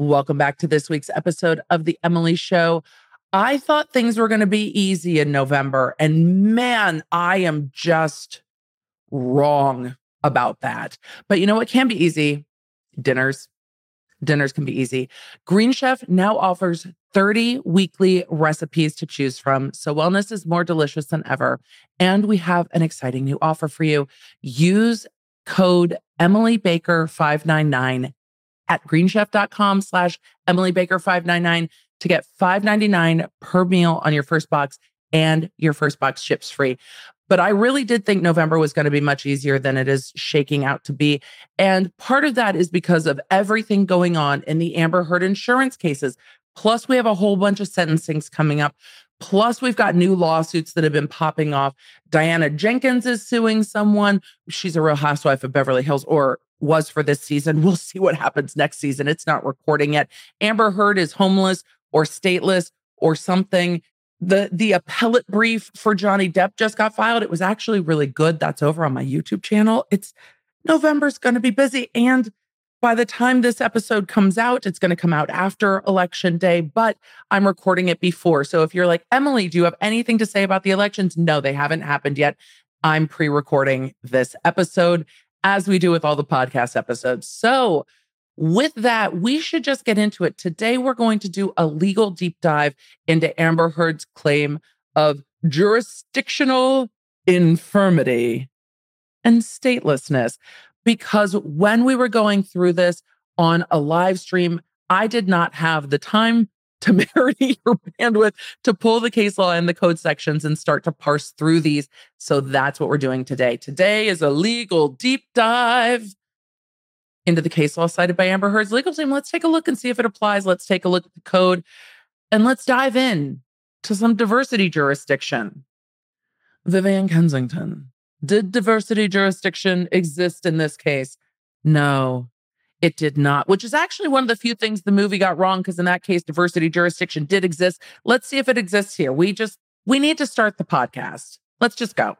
Welcome back to this week's episode of The Emily Show. I thought things were going to be easy in November, and man, I am just wrong about that. But you know what can be easy? Dinners. Dinners can be easy. Green Chef now offers 30 weekly recipes to choose from, so wellness is more delicious than ever. And we have an exciting new offer for you. Use code EmilyBaker599 at greenchef.com/EmilyBaker599 to get $5.99 per meal on your first box, and your first box ships free. But I really did think November was going to be much easier than it is shaking out to be. And part of that is because of everything going on in the Amber Heard insurance cases. Plus, we have a whole bunch of sentencings coming up. Plus, we've got new lawsuits that have been popping off. Diana Jenkins is suing someone. She's a Real Housewife of Beverly Hills, or was for this season. We'll see what happens next season. It's not recording yet. Amber Heard is homeless or stateless or something. The appellate brief for Johnny Depp just got filed. It was actually really good. That's over on my YouTube channel. November's going to be busy. And by the time this episode comes out, it's going to come out after Election Day, but I'm recording it before. So if you're like, Emily, do you have anything to say about the elections? No, they haven't happened yet. I'm pre-recording this episode as we do with all the podcast episodes. So with that, we should just get into it. Today, we're going to do a legal deep dive into Amber Heard's claim of jurisdictional infirmity and statelessness. Because when we were going through this on a live stream, I did not have the time, temerity, or bandwidth to pull the case law and the code sections and start to parse through these. So that's what we're doing today. Today is a legal deep dive into the case law cited by Amber Heard's legal team. Let's take a look and see if it applies. Let's take a look at the code and let's dive in to some diversity jurisdiction. Vivian Kensington, did diversity jurisdiction exist in this case? No, it did not, which is actually one of the few things the movie got wrong, because in that case, diversity jurisdiction did exist. Let's see if it exists here. We need to start the podcast. Let's just go.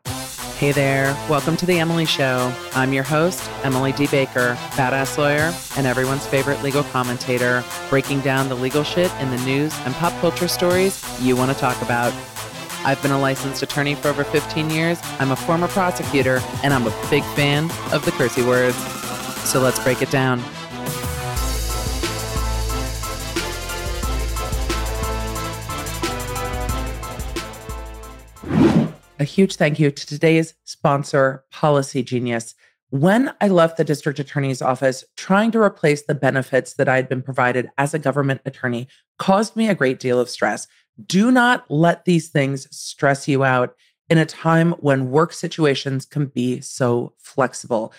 Hey there. Welcome to The Emily Show. I'm your host, Emily D. Baker, badass lawyer and everyone's favorite legal commentator, breaking down the legal shit in the news and pop culture stories you want to talk about. I've been a licensed attorney for over 15 years. I'm a former prosecutor, and I'm a big fan of the Cursey Words. So let's break it down. A huge thank you to today's sponsor, Policy Genius. When I left the district attorney's office, trying to replace the benefits that I had been provided as a government attorney caused me a great deal of stress. Do not let these things stress you out in a time when work situations can be so flexible.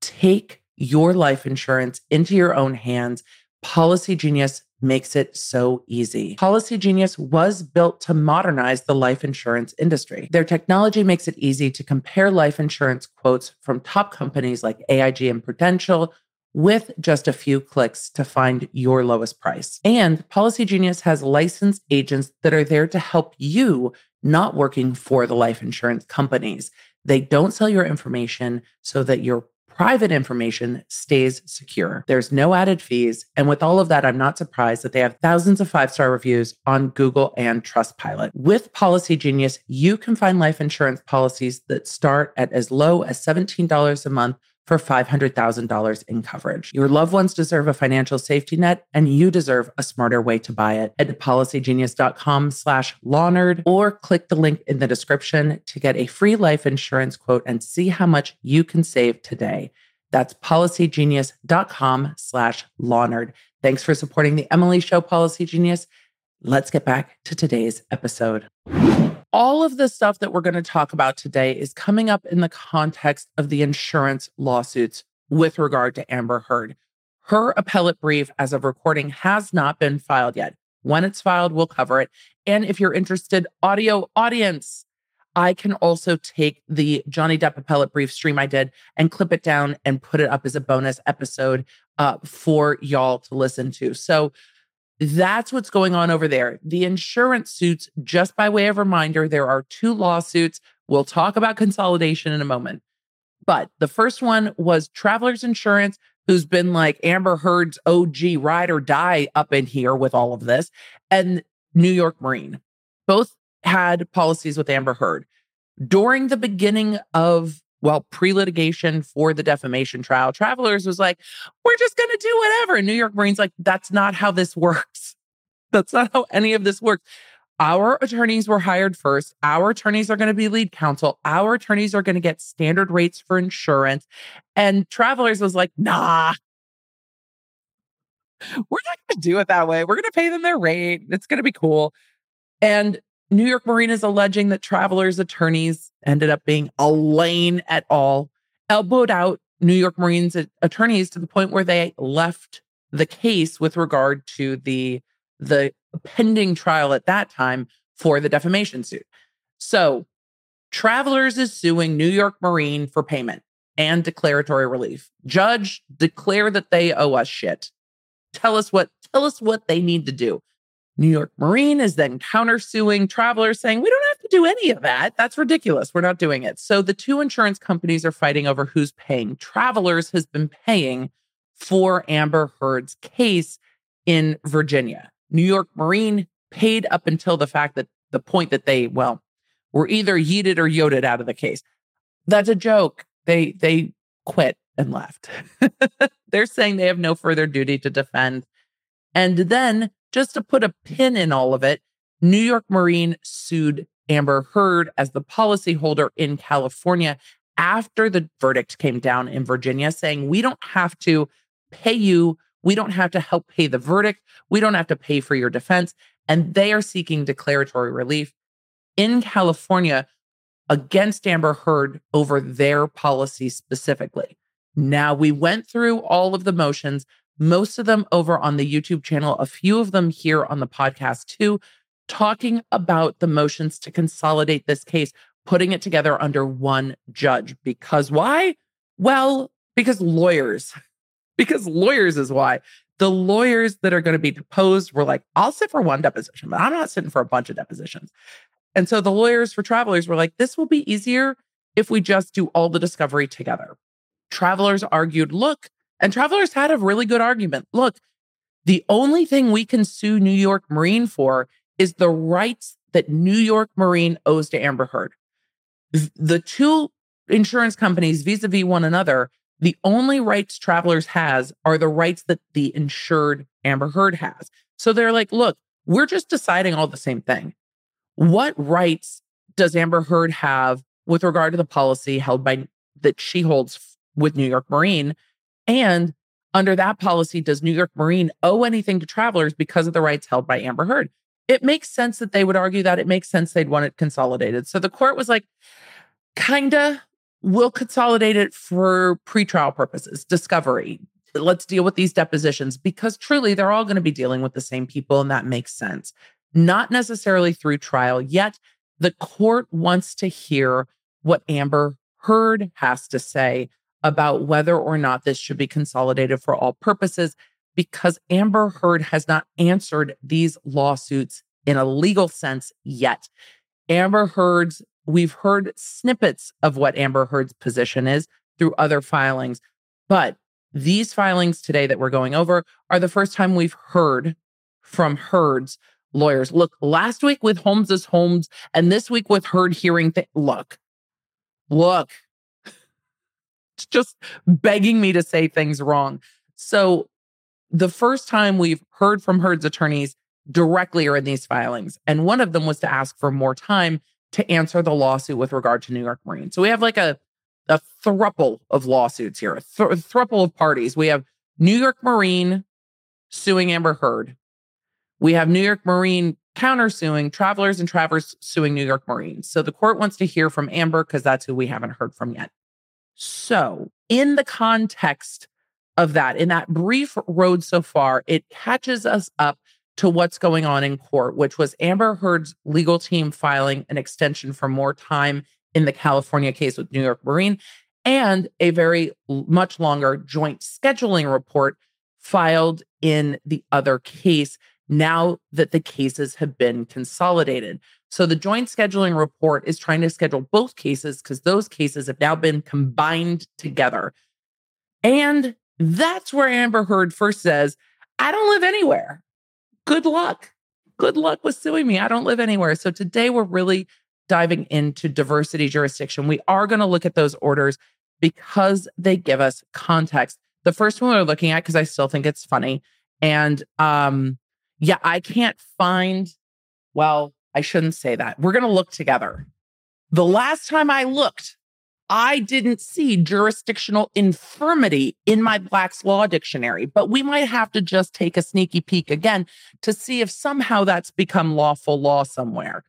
Take your life insurance into your own hands. Policy Genius makes it so easy. Policy Genius was built to modernize the life insurance industry. Their technology makes it easy to compare life insurance quotes from top companies like AIG and Prudential with just a few clicks to find your lowest price. And Policy Genius has licensed agents that are there to help you, not working for the life insurance companies. They don't sell your information so that you're private information stays secure. There's no added fees. And with all of that, I'm not surprised that they have thousands of five-star reviews on Google and Trustpilot. With Policy Genius, you can find life insurance policies that start at as low as $17 a month for $500,000 in coverage. Your loved ones deserve a financial safety net, and you deserve a smarter way to buy it. Head to policygenius.com/LawNerd or click the link in the description to get a free life insurance quote and see how much you can save today. That's policygenius.com/LawNerd. Thanks for supporting The Emily Show, Policy Genius. Let's get back to today's episode. All of the stuff that we're going to talk about today is coming up in the context of the insurance lawsuits with regard to Amber Heard. Her appellate brief, as of recording, has not been filed yet. When it's filed, we'll cover it. And if you're interested, audio audience, I can also take the Johnny Depp appellate brief stream I did and clip it down and put it up as a bonus episode for y'all to listen to. So that's what's going on over there. The insurance suits, just by way of reminder, there are two lawsuits. We'll talk about consolidation in a moment. But the first one was Travelers Insurance who's been like Amber Heard's OG ride or die up in here with all of this, and New York Marine. Both had policies with Amber Heard. During the beginning of, well, pre-litigation for the defamation trial, Travelers was like, we're just going to do whatever. And New York Marine's like, that's not how this works. That's not how any of this works. Our attorneys were hired first. Our attorneys are going to be lead counsel. Our attorneys are going to get standard rates for insurance. And Travelers was like, nah, we're not going to do it that way. We're going to pay them their rate. It's going to be cool. And New York Marine is alleging that Travelers' attorneys ended up being a lane at all, elbowed out New York Marine's attorneys to the point where they left the case with regard to the pending trial at that time for the defamation suit. So Travelers is suing New York Marine for payment and declaratory relief. Judge, declare that they owe us shit. Tell us what they need to do. New York Marine is then countersuing Travelers, saying, we don't have to do any of that. That's ridiculous. We're not doing it. So the two insurance companies are fighting over who's paying. Travelers has been paying for Amber Heard's case in Virginia. New York Marine paid up until the point that they, well, were either yeeted or yoded out of the case. That's a joke. They quit and left. They're saying they have no further duty to defend. And then, just to put a pin in all of it, New York Marine sued Amber Heard as the policyholder in California after the verdict came down in Virginia, saying, we don't have to pay you. We don't have to help pay the verdict. We don't have to pay for your defense. And they are seeking declaratory relief in California against Amber Heard over their policy specifically. Now, we went through all of the motions, most of them over on the YouTube channel, a few of them here on the podcast too, talking about the motions to consolidate this case, putting it together under one judge. Because why? Well, because lawyers. Because lawyers is why. The lawyers that are going to be deposed were like, I'll sit for one deposition, but I'm not sitting for a bunch of depositions. And so the lawyers for Travelers were like, this will be easier if we just do all the discovery together. Travelers argued, look, and Travelers had a really good argument. Look, the only thing we can sue New York Marine for is the rights that New York Marine owes to Amber Heard. The two insurance companies vis-a-vis one another, the only rights Travelers has are the rights that the insured Amber Heard has. So they're like, look, we're just deciding all the same thing. What rights does Amber Heard have with regard to the policy that she holds with New York Marine? And under that policy, does New York Marine owe anything to Travelers because of the rights held by Amber Heard? It makes sense that they would argue that. It makes sense they'd want it consolidated. So the court was like, kinda, we'll consolidate it for pretrial purposes, discovery. Let's deal with these depositions, because truly they're all going to be dealing with the same people, and that makes sense. Not necessarily through trial, yet the court wants to hear what Amber Heard has to say about whether or not this should be consolidated for all purposes, because Amber Heard has not answered these lawsuits in a legal sense yet. We've heard snippets of what Amber Heard's position is through other filings, but these filings today that we're going over are the first time we've heard from Heard's lawyers. Look, last week with Holmes's Holmes and this week with Heard hearing things. Look, it's just begging me to say things wrong. So the first time we've heard from Heard's attorneys directly are in these filings. And one of them was to ask for more time to answer the lawsuit with regard to New York Marine. So we have like a thruple of lawsuits here, a thruple of parties. We have New York Marine suing Amber Heard. We have New York Marine countersuing Travelers and Travelers suing New York Marine. So the court wants to hear from Amber because that's who we haven't heard from yet. So in the context of that, in that brief road so far, it catches us up to what's going on in court, which was Amber Heard's legal team filing an extension for more time in the California case with New York Marine, and a very much longer joint scheduling report filed in the other case now that the cases have been consolidated. So the joint scheduling report is trying to schedule both cases because those cases have now been combined together. And That's where Amber Heard first says, I don't live anywhere. Good luck. Good luck with suing me. I don't live anywhere. So today we're really diving into diversity jurisdiction. We are going to look at those orders because they give us context. The first one we're looking at, because I still think it's funny. And I can't find, well, I shouldn't say that. We're going to look together. The last time I looked, I didn't see jurisdictional infirmity in my Black's Law Dictionary, but we might have to just take a sneaky peek again to see if somehow that's become lawful law somewhere.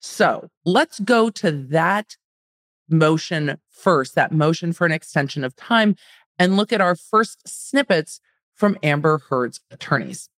So let's go to that motion first, that motion for an extension of time, and look at our first snippets from Amber Heard's attorneys.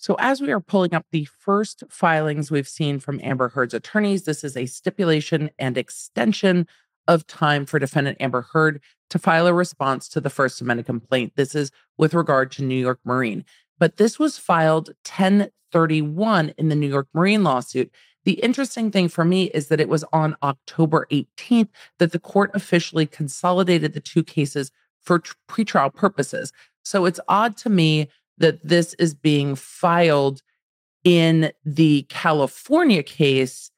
So as we are pulling up the first filings we've seen from Amber Heard's attorneys, this is a stipulation and extension of time for defendant Amber Heard to file a response to the First Amendment complaint. This is with regard to New York Marine. But this was filed 10/31 in the New York Marine lawsuit. The interesting thing for me is that it was on October 18th that the court officially consolidated the two cases for pretrial purposes. So it's odd to me that this is being filed in the California case,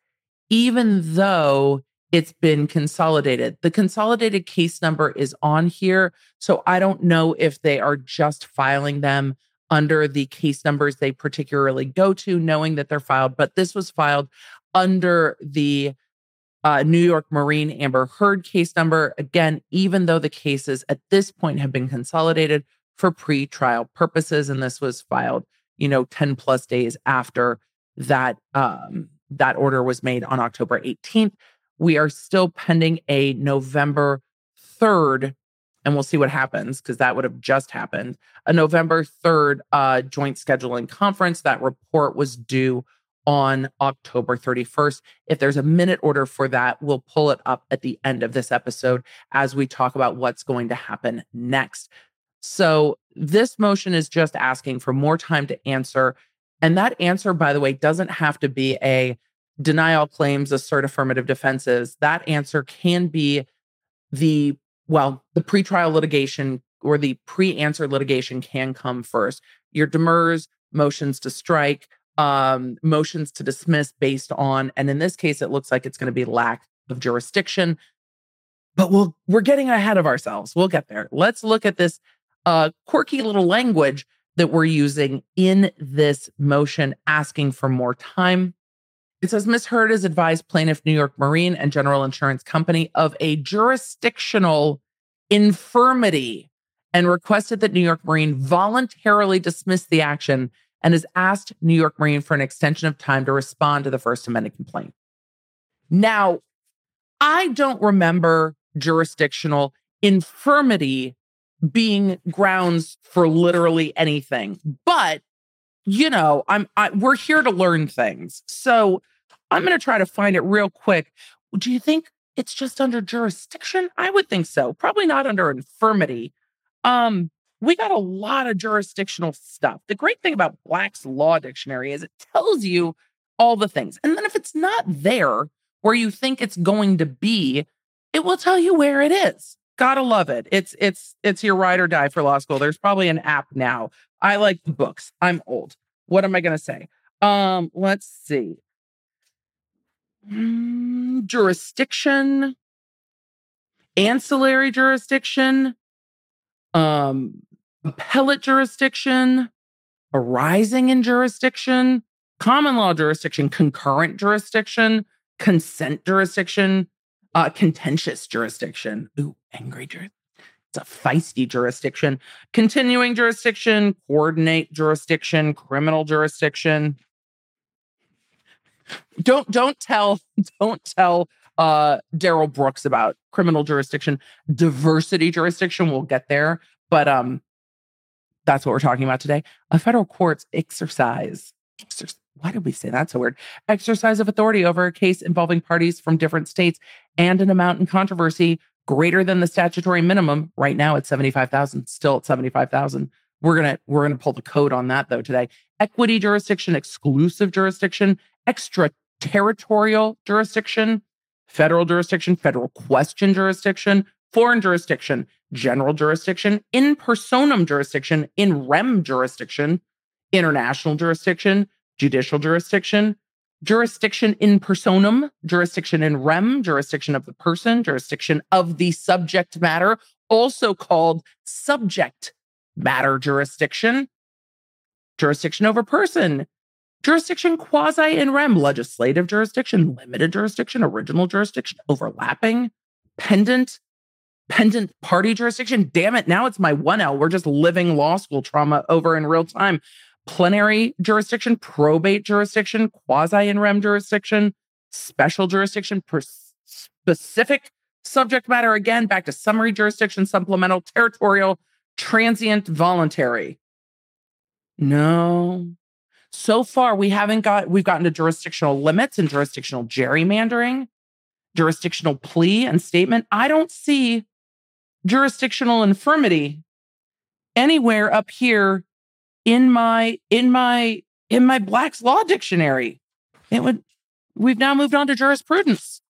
even though it's been consolidated. The consolidated case number is on here, so I don't know if they are just filing them under the case numbers they particularly go to, knowing that they're filed. But this was filed under the New York Marine Amber Heard case number, again, even though the cases at this point have been consolidated for pre-trial purposes, and this was filed, 10 plus days after that that order was made on October 18th. We are still pending a November 3rd, and we'll see what happens because that would have just happened, a November 3rd joint scheduling conference. That report was due on October 31st. If there's a minute order for that, we'll pull it up at the end of this episode as we talk about what's going to happen next. So this motion is just asking for more time to answer. And that answer, by the way, doesn't have to be a deny all claims, assert affirmative defenses. That answer can be the pretrial litigation or the pre-answer litigation can come first. Your demurs, motions to strike, motions to dismiss based on, and in this case, it looks like it's going to be lack of jurisdiction. But we're getting ahead of ourselves. We'll get there. Let's look at this quirky little language that we're using in this motion asking for more time. It says, Ms. Heard has advised plaintiff New York Marine and General Insurance Company of a jurisdictional infirmity and requested that New York Marine voluntarily dismiss the action and has asked New York Marine for an extension of time to respond to the First Amendment complaint. Now, I don't remember jurisdictional infirmity being grounds for literally anything. But, we're here to learn things. So I'm going to try to find it real quick. Do you think it's just under jurisdiction? I would think so. Probably not under infirmity. We got a lot of jurisdictional stuff. The great thing about Black's Law Dictionary is it tells you all the things. And then if it's not there where you think it's going to be, it will tell you where it is. Gotta love it. It's your ride or die for law school. There's probably an app now. I like the books. I'm old. What am I going to say? Let's see. Jurisdiction. Ancillary jurisdiction. Appellate jurisdiction. Arising in jurisdiction. Common law jurisdiction. Concurrent jurisdiction. Consent jurisdiction. Contentious jurisdiction. Ooh, angry jurisdiction. It's a feisty jurisdiction. Continuing jurisdiction, coordinate jurisdiction, criminal jurisdiction. Don't tell Daryl Brooks about criminal jurisdiction. Diversity jurisdiction, we'll get there. But that's what we're talking about today. A federal court's exercise. Why did we say that's so weird? Exercise of authority over a case involving parties from different states and an amount in controversy greater than the statutory minimum. Right now it's $75,000, still at $75,000. We're gonna pull the code on that though today. Equity jurisdiction, exclusive jurisdiction, extraterritorial jurisdiction, federal question jurisdiction, foreign jurisdiction, general jurisdiction, in personam jurisdiction, in rem jurisdiction, international jurisdiction, judicial jurisdiction, jurisdiction in personam, jurisdiction in rem, jurisdiction of the person, jurisdiction of the subject matter, also called subject matter jurisdiction, jurisdiction over person, jurisdiction quasi in rem, legislative jurisdiction, limited jurisdiction, original jurisdiction, overlapping, pendant party jurisdiction. Damn it, now it's my 1L. We're just living law school trauma over in real time. Plenary jurisdiction, probate jurisdiction, quasi in rem jurisdiction, special jurisdiction, specific subject matter, again, back to summary jurisdiction, supplemental, territorial, transient, voluntary. No. So far, we've gotten to jurisdictional limits and jurisdictional gerrymandering, jurisdictional plea and statement. I don't see jurisdictional infirmity anywhere up here in my Black's Law Dictionary. We've now moved on to jurisprudence.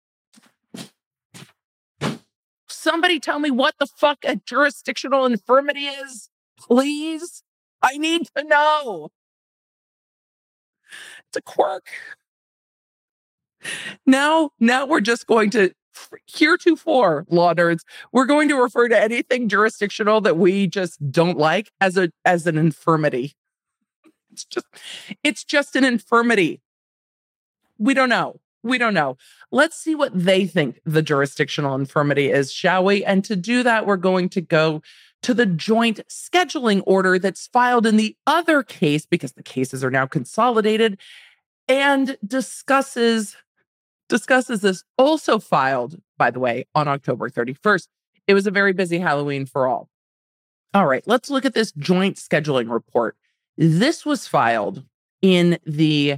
Somebody tell me what the fuck a jurisdictional infirmity is, please. I need to know. It's a quirk. Now we're just going to, heretofore, law nerds, we're going to refer to anything jurisdictional that we just don't like as an infirmity. It's just an infirmity. We don't know. Let's see what they think the jurisdictional infirmity is, shall we? And to do that, we're going to go to the joint scheduling order that's filed in the other case, because the cases are now consolidated, and discusses this, also filed, by the way, on October 31st. It was a very busy Halloween for all. All right, let's look at this joint scheduling report. This was filed in the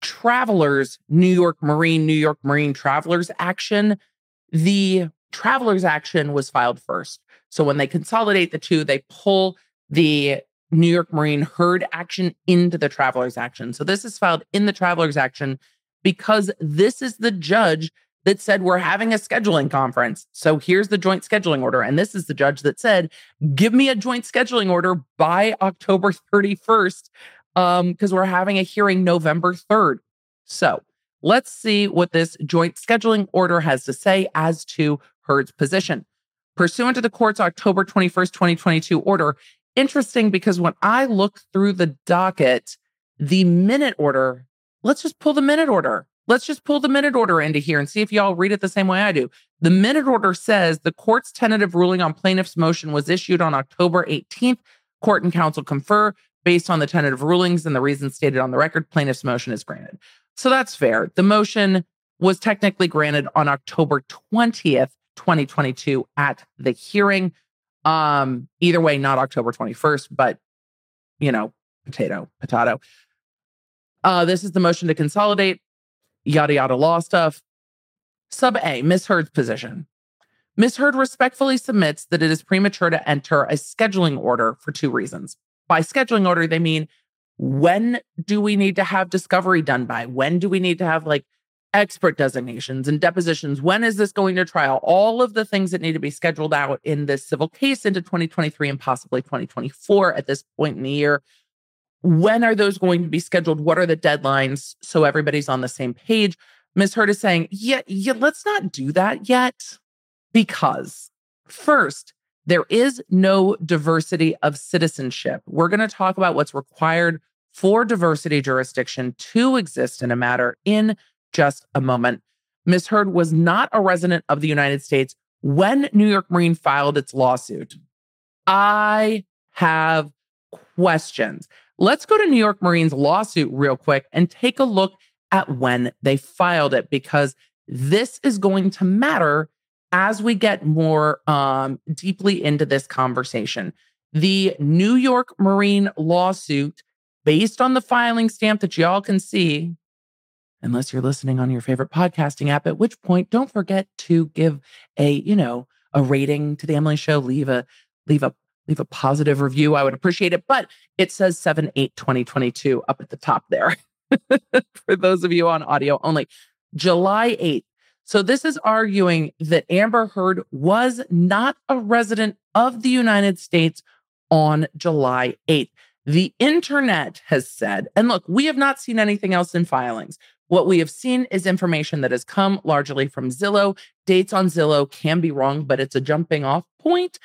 Travelers New York Marine Travelers action. The Travelers action was filed first. So when they consolidate the two, they pull the New York Marine Heard action into the Travelers action. So this is filed in the Travelers action because this is the judge that said, we're having a scheduling conference. So here's the joint scheduling order. And this is the judge that said, give me a joint scheduling order by October 31st because we're having a hearing November 3rd. So let's see what this joint scheduling order has to say as to Heard's position. Pursuant to the court's October 21st, 2022 order, interesting because when I look through the docket, the minute order, Let's just pull the minute order into here and see if y'all read it the same way I do. The minute order says the court's tentative ruling on plaintiff's motion was issued on October 18th. Court and counsel confer based on the tentative rulings and the reasons stated on the record. Plaintiff's motion is granted. So that's fair. The motion was technically granted on October 20th. 2022 at the hearing. Either way, not October 21st, but, you know, potato. This is the motion to consolidate, yada, yada, law stuff. Sub A, Ms. Heard's position. Ms. Heard respectfully submits that it is premature to enter a scheduling order for two reasons. By scheduling order, they mean, when do we need to have discovery done by? When do we need to have, expert designations and depositions? When is this going to trial? All of the things that need to be scheduled out in this civil case into 2023 and possibly 2024 at this point in the year. When are those going to be scheduled? What are the deadlines? So everybody's on the same page. Ms. Heard is saying, yeah, let's not do that yet. Because first, there is no diversity of citizenship. We're going to talk about what's required for diversity jurisdiction to exist in a matter in just a moment. Ms. Heard was not a resident of the United States when New York Marine filed its lawsuit. I have questions. Let's go to New York Marine's lawsuit real quick and take a look at when they filed it, because this is going to matter as we get more deeply into this conversation. The New York Marine lawsuit, based on the filing stamp that y'all can see, unless you're listening on your favorite podcasting app, at which point, don't forget to give a rating to The Emily Show. Leave a positive review. I would appreciate it. But it says 7/8/2022 up at the top there for those of you on audio only. July 8th. So this is arguing that Amber Heard was not a resident of the United States on July 8th. The internet has said, and look, we have not seen anything else in filings. What we have seen is information that has come largely from Zillow. Dates on Zillow can be wrong, but it's a jumping off point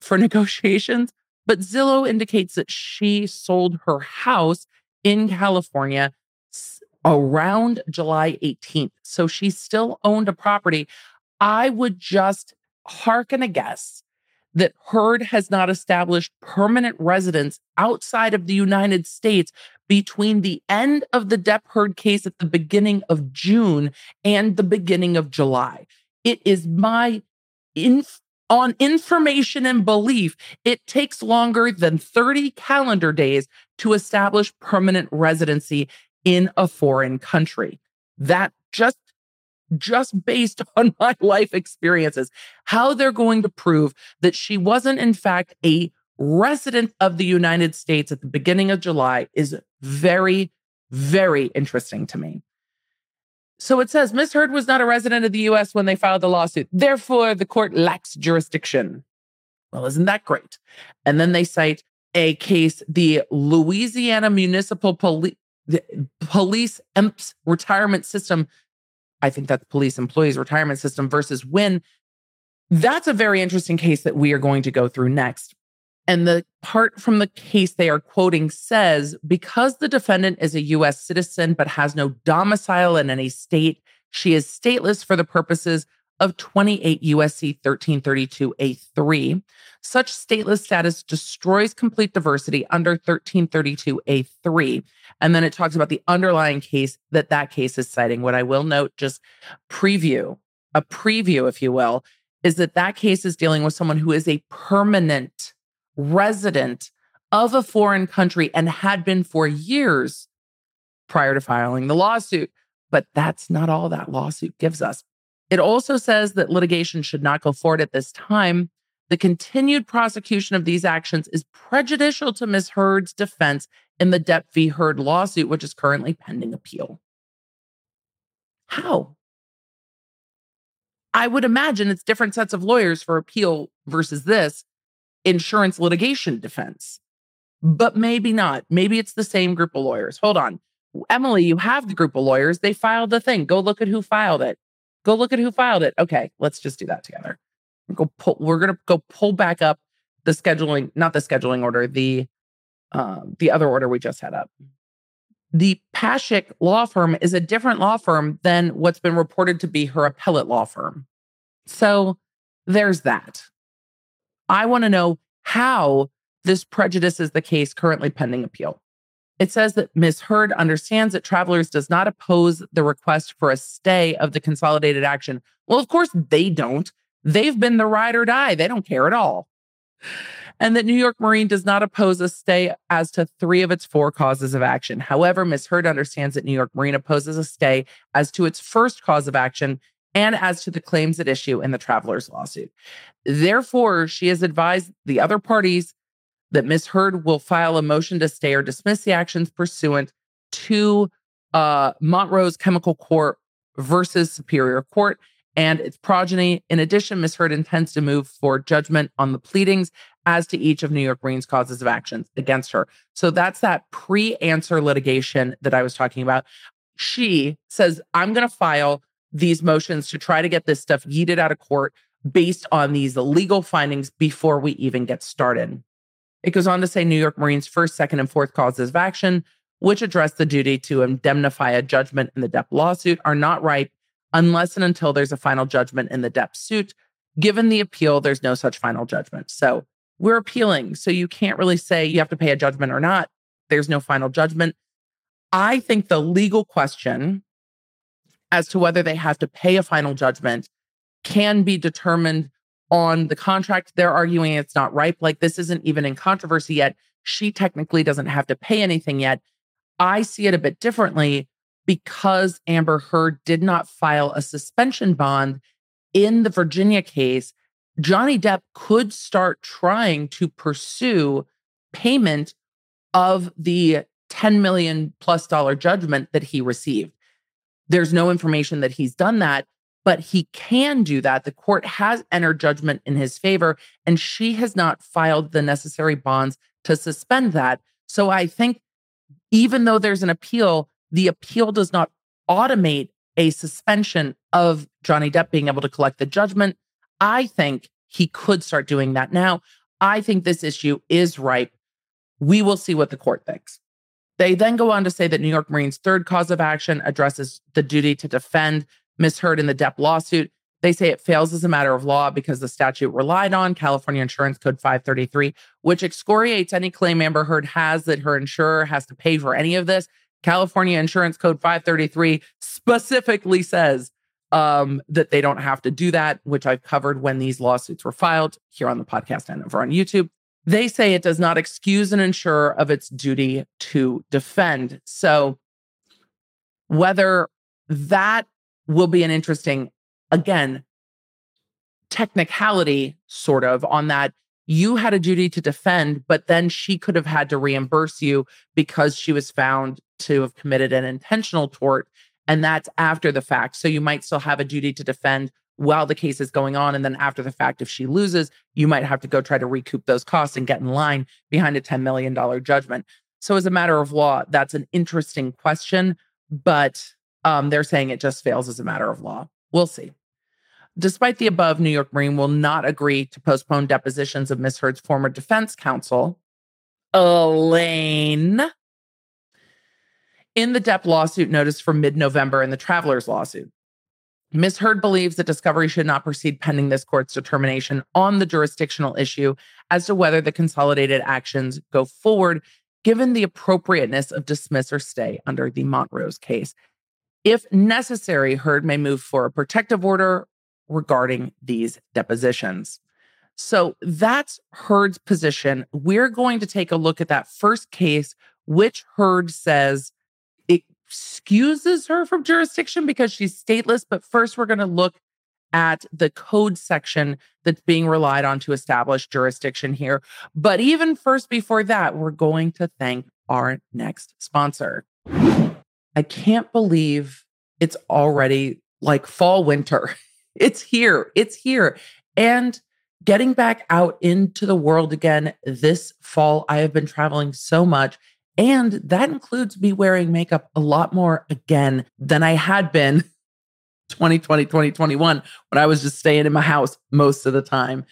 for negotiations. But Zillow indicates that she sold her house in California around July 18th. So she still owned a property. I would just hearken a guess that Heard has not established permanent residence outside of the United States between the end of the Depp-Heard case at the beginning of June and the beginning of July. It is my, on information and belief, it takes longer than 30 calendar days to establish permanent residency in a foreign country. That just based on my life experiences, how they're going to prove that she wasn't, in fact, a resident of the United States at the beginning of July is very, very interesting to me. So it says, Ms. Heard was not a resident of the U.S. when they filed the lawsuit. Therefore, the court lacks jurisdiction. Well, isn't that great? And then they cite a case, the Louisiana Municipal Police Employees Retirement System. I think that's Police Employees Retirement System versus Wynn. That's a very interesting case that we are going to go through next. And the part from the case they are quoting says, because the defendant is a U.S. citizen but has no domicile in any state, she is stateless for the purposes of 28 USC 1332 A3. Such stateless status destroys complete diversity under 1332 A3. And then it talks about the underlying case that case is citing. What I will note, just a preview, if you will, is that case is dealing with someone who is a permanent resident of a foreign country and had been for years prior to filing the lawsuit. But that's not all that lawsuit gives us. It also says that litigation should not go forward at this time. The continued prosecution of these actions is prejudicial to Ms. Heard's defense in the Depp v. Heard lawsuit, which is currently pending appeal. How? I would imagine it's different sets of lawyers for appeal versus this insurance litigation defense, but maybe not. Maybe it's the same group of lawyers. Hold on. Emily, you have the group of lawyers. They filed the thing. Go look at who filed it. Okay, let's just do that together. We're going to go pull back up the scheduling, not the scheduling order, the other order we just had up. The Pashik law firm is a different law firm than what's been reported to be her appellate law firm. So there's that. I want to know how this prejudices the case currently pending appeal. It says that Ms. Heard understands that Travelers does not oppose the request for a stay of the consolidated action. Well, of course they don't. They've been the ride or die. They don't care at all. And that New York Marine does not oppose a stay as to 3 of its 4 causes of action. However, Ms. Heard understands that New York Marine opposes a stay as to its first cause of action and as to the claims at issue in the Travelers lawsuit. Therefore, she has advised the other parties that Ms. Heard will file a motion to stay or dismiss the actions pursuant to Montrose Chemical Corp. versus Superior Court and its progeny. In addition, Ms. Heard intends to move for judgment on the pleadings as to each of New York Marine's causes of action against her. So that's that pre-answer litigation that I was talking about. She says, I'm going to file these motions to try to get this stuff yeeted out of court based on these legal findings before we even get started. It goes on to say New York Marine's first, second, and fourth causes of action, which address the duty to indemnify a judgment in the Depp lawsuit, are not ripe unless and until there's a final judgment in the Depp suit. Given the appeal, there's no such final judgment. So we're appealing. So you can't really say you have to pay a judgment or not. There's no final judgment. I think the legal question as to whether they have to pay a final judgment can be determined on the contract. They're arguing it's not ripe. Like, this isn't even in controversy yet. She technically doesn't have to pay anything yet. I see it a bit differently because Amber Heard did not file a suspension bond in the Virginia case. Johnny Depp could start trying to pursue payment of the $10 million plus judgment that he received. There's no information that he's done that, but he can do that. The court has entered judgment in his favor, and she has not filed the necessary bonds to suspend that. So I think even though there's an appeal, the appeal does not automate a suspension of Johnny Depp being able to collect the judgment. I think he could start doing that now. I think this issue is ripe. We will see what the court thinks. They then go on to say that New York Marine's third cause of action addresses the duty to defend Ms. Heard in the Depp lawsuit. They say it fails as a matter of law because the statute relied on, California Insurance Code 533, which excoriates any claim Amber Heard has that her insurer has to pay for any of this. California Insurance Code 533 specifically says that they don't have to do that, which I've covered when these lawsuits were filed here on the podcast and over on YouTube. They say it does not excuse an insurer of its duty to defend. So whether that will be an interesting, again, technicality sort of on that. You had a duty to defend, but then she could have had to reimburse you because she was found to have committed an intentional tort. And that's after the fact. So you might still have a duty to defend while the case is going on. And then after the fact, if she loses, you might have to go try to recoup those costs and get in line behind a $10 million judgment. So as a matter of law, that's an interesting question, but they're saying it just fails as a matter of law. We'll see. Despite the above, New York Marine will not agree to postpone depositions of Ms. Heard's former defense counsel, Elaine, in the Depp lawsuit notice for mid-November in the Travelers lawsuit. Ms. Heard believes that discovery should not proceed pending this court's determination on the jurisdictional issue as to whether the consolidated actions go forward, given the appropriateness of dismiss or stay under the Montrose case. If necessary, Heard may move for a protective order regarding these depositions. So that's Heard's position. We're going to take a look at that first case, which Heard says excuses her from jurisdiction because she's stateless. But first, we're going to look at the code section that's being relied on to establish jurisdiction here. But even first, before that, we're going to thank our next sponsor. I can't believe it's already like fall, winter. It's here. It's here. And getting back out into the world again this fall, I have been traveling so much. And that includes me wearing makeup a lot more again than I had been 2020, 2021, when I was just staying in my house most of the time.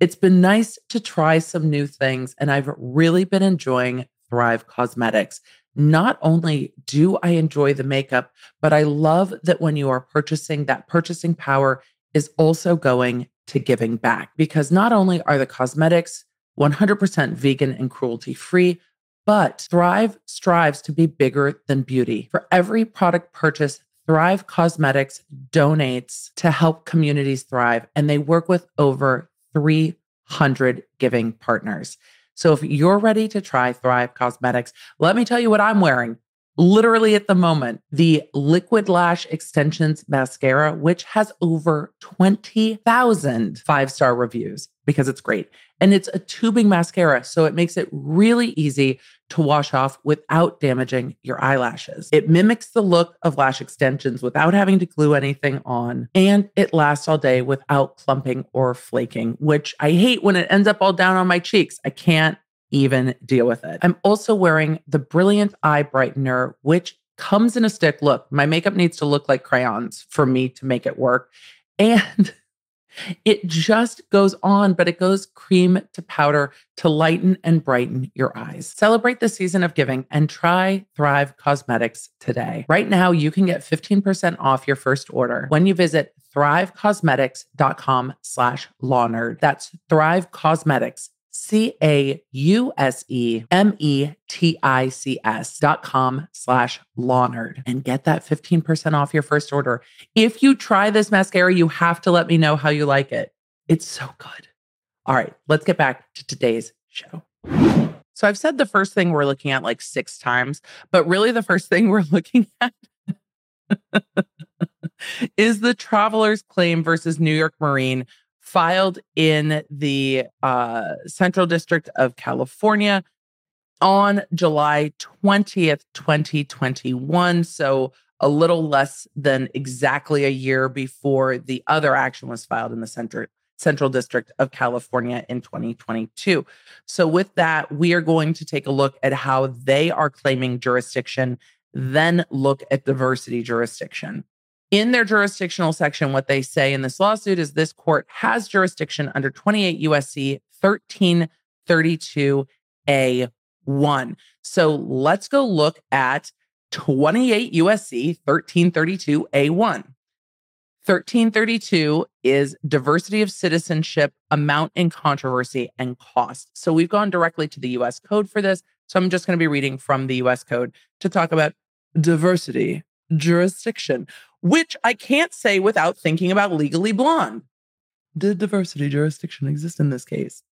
It's been nice to try some new things. And I've really been enjoying Thrive Cosmetics. Not only do I enjoy the makeup, but I love that when you are purchasing, that purchasing power is also going to giving back, because not only are the cosmetics 100% vegan and cruelty-free, but Thrive strives to be bigger than beauty. For every product purchase, Thrive Cosmetics donates to help communities thrive, and they work with over 300 giving partners. So if you're ready to try Thrive Cosmetics, let me tell you what I'm wearing. Literally at the moment, the Liquid Lash Extensions Mascara, which has over 20,000 five-star reviews because it's great. And it's a tubing mascara, so it makes it really easy to wash off without damaging your eyelashes. It mimics the look of lash extensions without having to glue anything on. And it lasts all day without clumping or flaking, which I hate when it ends up all down on my cheeks. I can't even deal with it. I'm also wearing the Brilliant Eye Brightener, which comes in a stick. Look, my makeup needs to look like crayons for me to make it work. And it just goes on, but it goes cream to powder to lighten and brighten your eyes. Celebrate the season of giving and try Thrive Cosmetics today. Right now, you can get 15% off your first order when you visit thrivecosmetics.com/lawnerd. That's Thrive Cosmetics, CAUSEMETICS.com/LawNerd, and get that 15% off your first order. If you try this mascara, you have to let me know how you like it. It's so good. All right, let's get back to today's show. So I've said the first thing we're looking at like 6 times, but really the first thing we're looking at is the Travelers claim versus New York Marine, filed in the Central District of California on July 20th, 2021. So a little less than exactly a year before the other action was filed in the Central District of California in 2022. So with that, we are going to take a look at how they are claiming jurisdiction, then look at diversity jurisdiction. In their jurisdictional section, what they say in this lawsuit is this court has jurisdiction under 28 USC 1332A1. So let's go look at 28 USC 1332A1. 1332 is diversity of citizenship, amount in controversy, and cost. So we've gone directly to the U.S. Code for this. So I'm just going to be reading from the U.S. Code to talk about diversity jurisdiction, which I can't say without thinking about Legally Blonde. Did diversity jurisdiction exist in this case?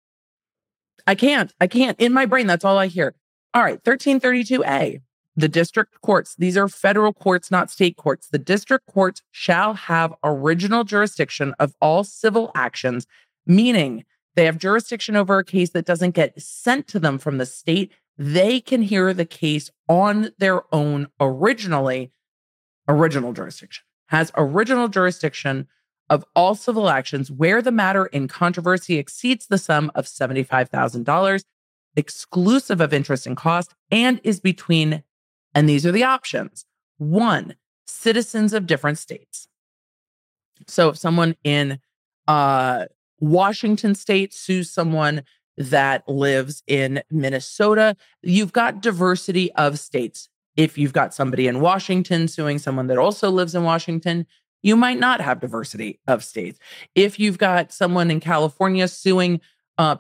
I can't. In my brain, that's all I hear. All right, 1332A. The district courts, these are federal courts, not state courts. The district courts shall have original jurisdiction of all civil actions, meaning they have jurisdiction over a case that doesn't get sent to them from the state. They can hear the case on their own originally. Original jurisdiction has original jurisdiction of all civil actions where the matter in controversy exceeds the sum of $75,000, exclusive of interest and cost, and is between. And these are the options. 1, citizens of different states. So if someone in Washington state sues someone that lives in Minnesota, you've got diversity of states. If you've got somebody in Washington suing someone that also lives in Washington, you might not have diversity of states. If you've got someone in California suing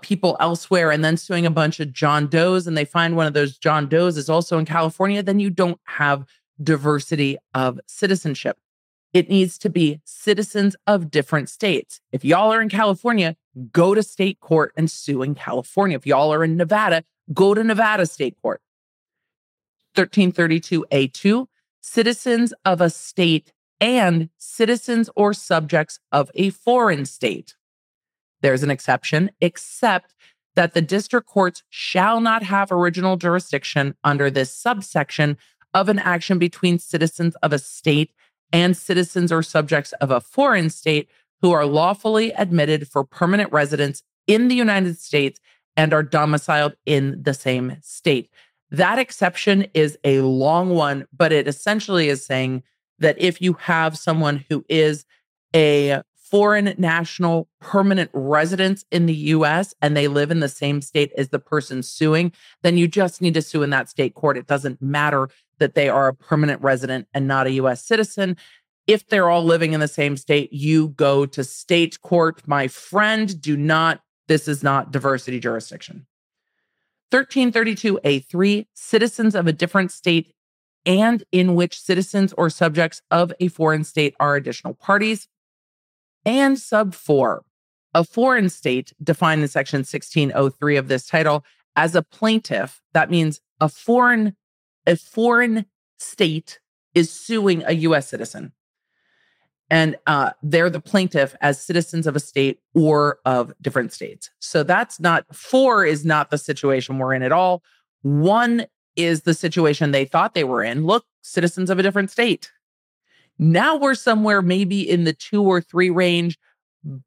people elsewhere and then suing a bunch of John Does, and they find one of those John Does is also in California, then you don't have diversity of citizenship. It needs to be citizens of different states. If y'all are in California, go to state court and sue in California. If y'all are in Nevada, go to Nevada state court. 1332A2, citizens of a state and citizens or subjects of a foreign state. There's an exception, except that the district courts shall not have original jurisdiction under this subsection of an action between citizens of a state and citizens or subjects of a foreign state who are lawfully admitted for permanent residence in the United States and are domiciled in the same state. That exception is a long one, but it essentially is saying that if you have someone who is a foreign national permanent residents in the U.S. and they live in the same state as the person suing, then you just need to sue in that state court. It doesn't matter that they are a permanent resident and not a U.S. citizen. If they're all living in the same state, you go to state court. My friend, this is not diversity jurisdiction. 1332A3, citizens of a different state and in which citizens or subjects of a foreign state are additional parties. And sub 4, a foreign state defined in section 1603 of this title as a plaintiff. That means a foreign state is suing a U.S. citizen. And they're the plaintiff as citizens of a state or of different states. So that's not, 4 is not the situation we're in at all. 1 is the situation they thought they were in. Look, citizens of a different state. Now we're somewhere maybe in the 2 or 3 range,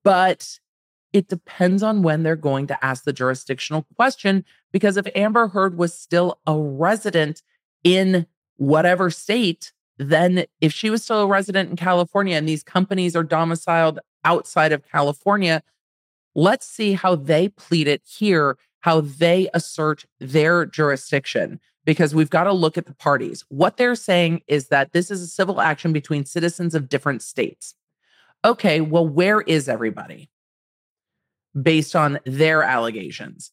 but it depends on when they're going to ask the jurisdictional question, because if Amber Heard was still a resident in whatever state, then if she was still a resident in California and these companies are domiciled outside of California, let's see how they plead it here, how they assert their jurisdiction. Because we've got to look at the parties. What they're saying is that this is a civil action between citizens of different states. Okay, well, where is everybody? Based on their allegations.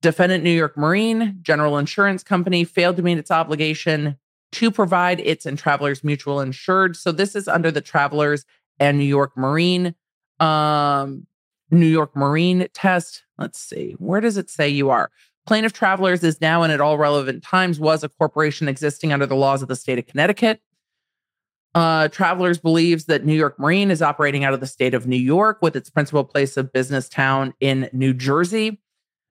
Defendant New York Marine, General Insurance Company, failed to meet its obligation to provide its and Travelers Mutual insured. So this is under the Travelers and New York Marine test. Let's see, where does it say you are? Plaintiff Travelers is now and at all relevant times was a corporation existing under the laws of the state of Connecticut. Travelers believes that New York Marine is operating out of the state of New York with its principal place of business town in New Jersey.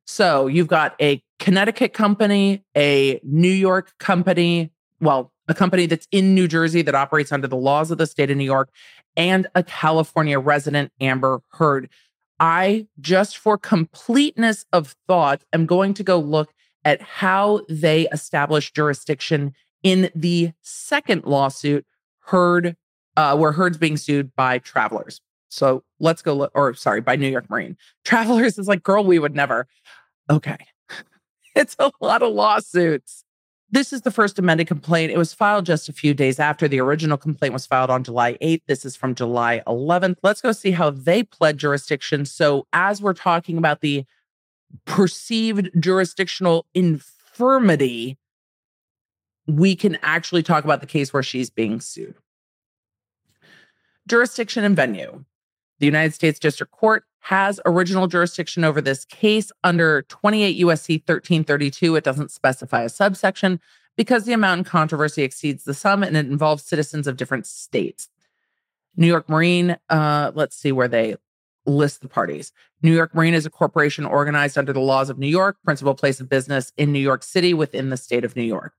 So you've got a Connecticut company, a New York company, well, a company that's in New Jersey that operates under the laws of the state of New York, and a California resident, Amber Heard. I, just for completeness of thought, am going to go look at how they established jurisdiction in the second lawsuit, Heard, where Heard's being sued by Travelers. So let's go look, or sorry, by New York Marine. Travelers is like, girl, we would never. Okay. It's a lot of lawsuits. This is the first amended complaint. It was filed just a few days after the original complaint was filed on July 8th. This is from July 11th. Let's go see how they pled jurisdiction. So as we're talking about the perceived jurisdictional infirmity, we can actually talk about the case where she's being sued. Jurisdiction and venue. The United States District Court has original jurisdiction over this case under 28 USC 1332. It doesn't specify a subsection because the amount in controversy exceeds the sum and it involves citizens of different states. New York Marine, let's see where they list the parties. New York Marine is a corporation organized under the laws of New York, principal place of business in New York City within the state of New York.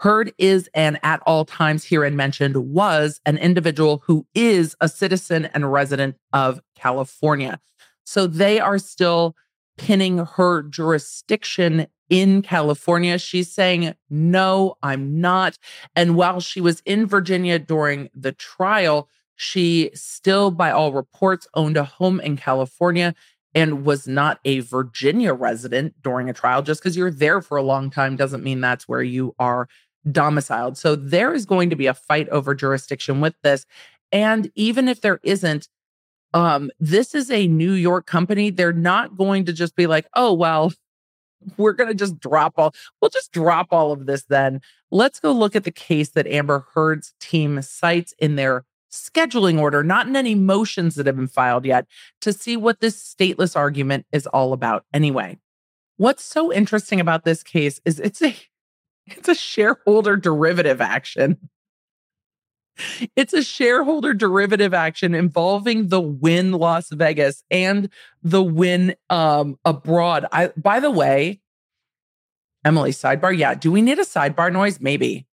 Heard is, and at all times herein mentioned, was an individual who is a citizen and resident of California. So they are still pinning her jurisdiction in California. She's saying, no, I'm not. And while she was in Virginia during the trial, she still, by all reports, owned a home in California and was not a Virginia resident during a trial. Just because you're there for a long time doesn't mean that's where you are domiciled. So there is going to be a fight over jurisdiction with this. And even if there isn't, this is a New York company. They're not going to just be like, oh, well, we're going to just drop all of this then. Let's go look at the case that Amber Heard's team cites in their scheduling order, not in any motions that have been filed yet, to see what this stateless argument is all about anyway. What's so interesting about this case is it's a shareholder derivative action. It's a shareholder derivative action involving the Wynn Las Vegas and the Wynn abroad. By the way, Emily, sidebar. Yeah. Do we need a sidebar noise? Maybe.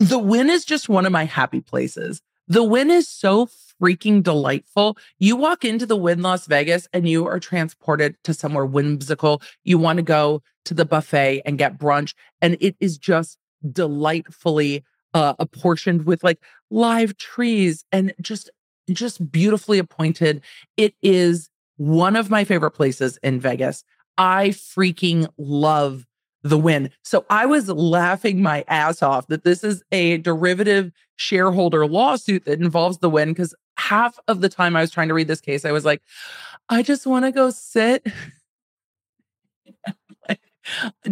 The Wynn is just one of my happy places. The Wynn is so freaking delightful. You walk into the Wynn Las Vegas and you are transported to somewhere whimsical. You want to go to the buffet and get brunch. And it is just delightfully apportioned with like live trees and just beautifully appointed. It is one of my favorite places in Vegas. I freaking love the Win. So I was laughing my ass off that this is a derivative shareholder lawsuit that involves the Win, because half of the time I was trying to read this case, I was like, I just want to go sit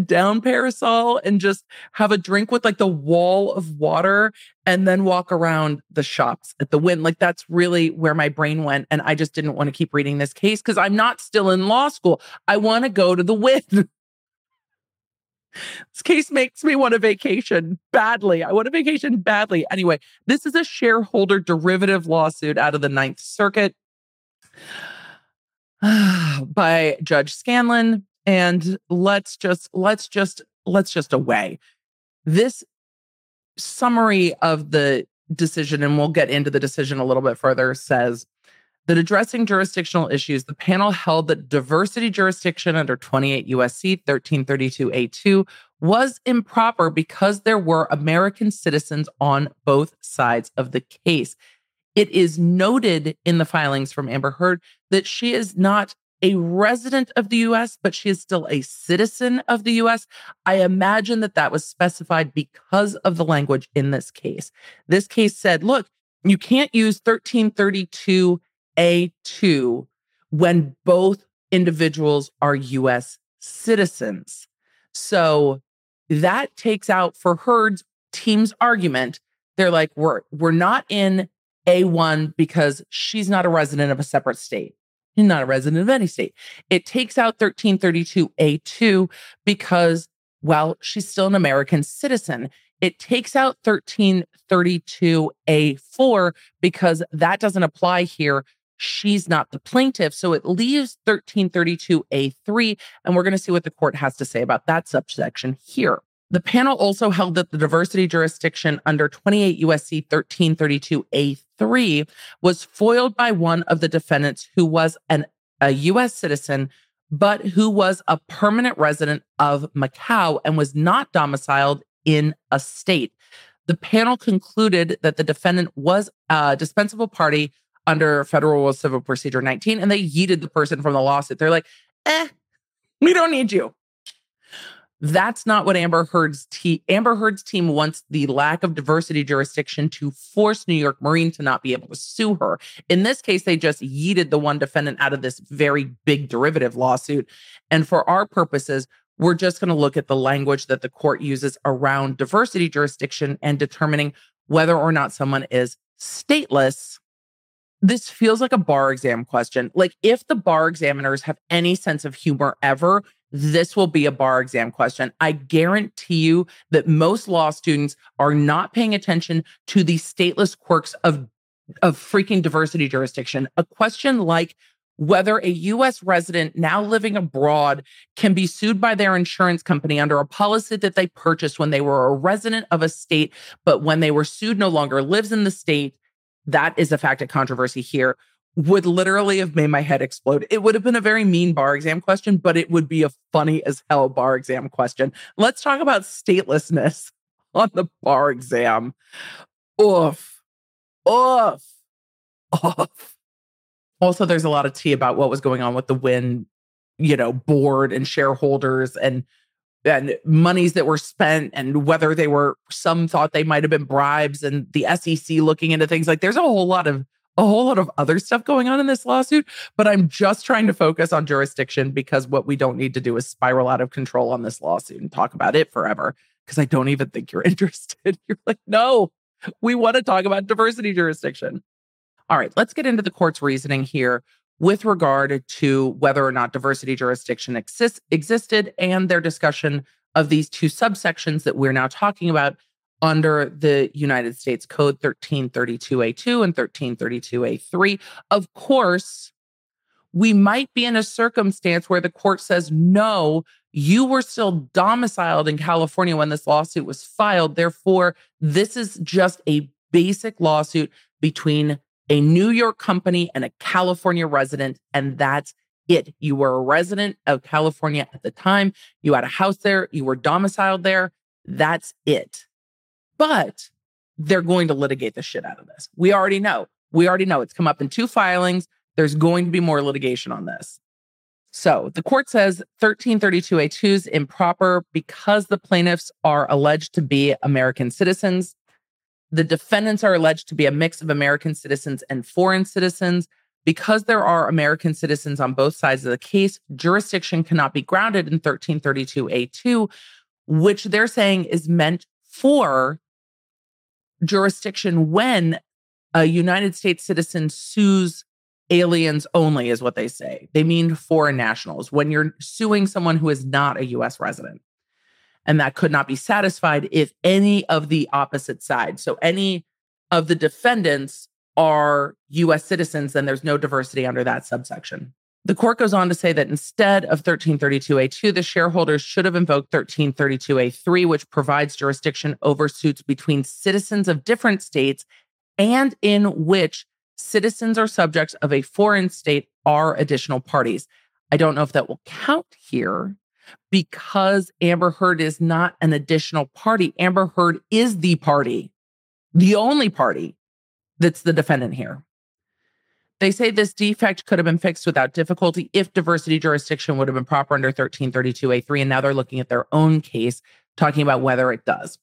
down parasol and just have a drink with like the wall of water and then walk around the shops at the Win. Like that's really where my brain went. And I just didn't want to keep reading this case because I'm not still in law school. I want to go to the Win. This case makes me want a vacation badly. Anyway, this is a shareholder derivative lawsuit out of the Ninth Circuit by Judge Scanlon. And let's just away. This summary of the decision, and we'll get into the decision a little bit further, says that addressing jurisdictional issues, the panel held that diversity jurisdiction under 28 USC 1332A2 was improper because there were American citizens on both sides of the case. It is noted in the filings from Amber Heard that she is not a resident of the U.S., but she is still a citizen of the U.S. I imagine that was specified because of the language in this case. This case said, look, you can't use 1332 A2 when both individuals are U.S. citizens. So that takes out, for Heard's team's argument, they're like, we're not in A1 because she's not a resident of a separate state. She's not a resident of any state. It takes out 1332 A2 because, well, she's still an American citizen. It takes out 1332 A4 because that doesn't apply here. She's not the plaintiff. So it leaves 1332 A3, and we're going to see what the court has to say about that subsection here. The panel also held that the diversity jurisdiction under 28 USC 1332A3 was foiled by one of the defendants who was a U.S. citizen, but who was a permanent resident of Macau and was not domiciled in a state. The panel concluded that the defendant was a dispensable party under Federal Rules of Civil Procedure 19, and they yeeted the person from the lawsuit. They're like, we don't need you. That's not what Amber Heard's team wants the lack of diversity jurisdiction to force New York Marine to not be able to sue her. In this case, they just yeeted the one defendant out of this very big derivative lawsuit. And for our purposes, we're just going to look at the language that the court uses around diversity jurisdiction and determining whether or not someone is stateless. This feels like a bar exam question. Like, if the bar examiners have any sense of humor ever, this will be a bar exam question. I guarantee you that most law students are not paying attention to the stateless quirks of freaking diversity jurisdiction. A question like whether a U.S. resident now living abroad can be sued by their insurance company under a policy that they purchased when they were a resident of a state, but when they were sued no longer lives in the state. That is a fact of controversy here. Would literally have made my head explode. It would have been a very mean bar exam question, but it would be a funny as hell bar exam question. Let's talk about statelessness on the bar exam. Oof. Also, there's a lot of tea about what was going on with the Wynn, board and shareholders and monies that were spent and whether they were, some thought they might've been bribes, and the SEC looking into things. Like, there's a whole lot of other stuff going on in this lawsuit, but I'm just trying to focus on jurisdiction because what we don't need to do is spiral out of control on this lawsuit and talk about it forever, because I don't even think you're interested. You're like, no, we want to talk about diversity jurisdiction. All right, let's get into the court's reasoning here with regard to whether or not diversity jurisdiction existed and their discussion of these two subsections that we're now talking about under the United States Code 1332A2 and 1332A3. Of course, we might be in a circumstance where the court says, no, you were still domiciled in California when this lawsuit was filed. Therefore, this is just a basic lawsuit between a New York company and a California resident, and that's it. You were a resident of California at the time. You had a house there. You were domiciled there. That's it. But they're going to litigate the shit out of this. We already know. It's come up in two filings. There's going to be more litigation on this. So the court says 1332A2 is improper because the plaintiffs are alleged to be American citizens. The defendants are alleged to be a mix of American citizens and foreign citizens. Because there are American citizens on both sides of the case, jurisdiction cannot be grounded in 1332A2, which they're saying is meant for jurisdiction when a United States citizen sues aliens only, is what they say. They mean foreign nationals, when you're suing someone who is not a U.S. resident. And that could not be satisfied if any of the opposite sides, so any of the defendants, are U.S. citizens, then there's no diversity under that subsection. The court goes on to say that instead of 1332A2, the shareholders should have invoked 1332A3, which provides jurisdiction over suits between citizens of different states and in which citizens or subjects of a foreign state are additional parties. I don't know if that will count here because Amber Heard is not an additional party. Amber Heard is the party, the only party that's the defendant here. They say this defect could have been fixed without difficulty if diversity jurisdiction would have been proper under 1332A3, and now they're looking at their own case, talking about whether it does.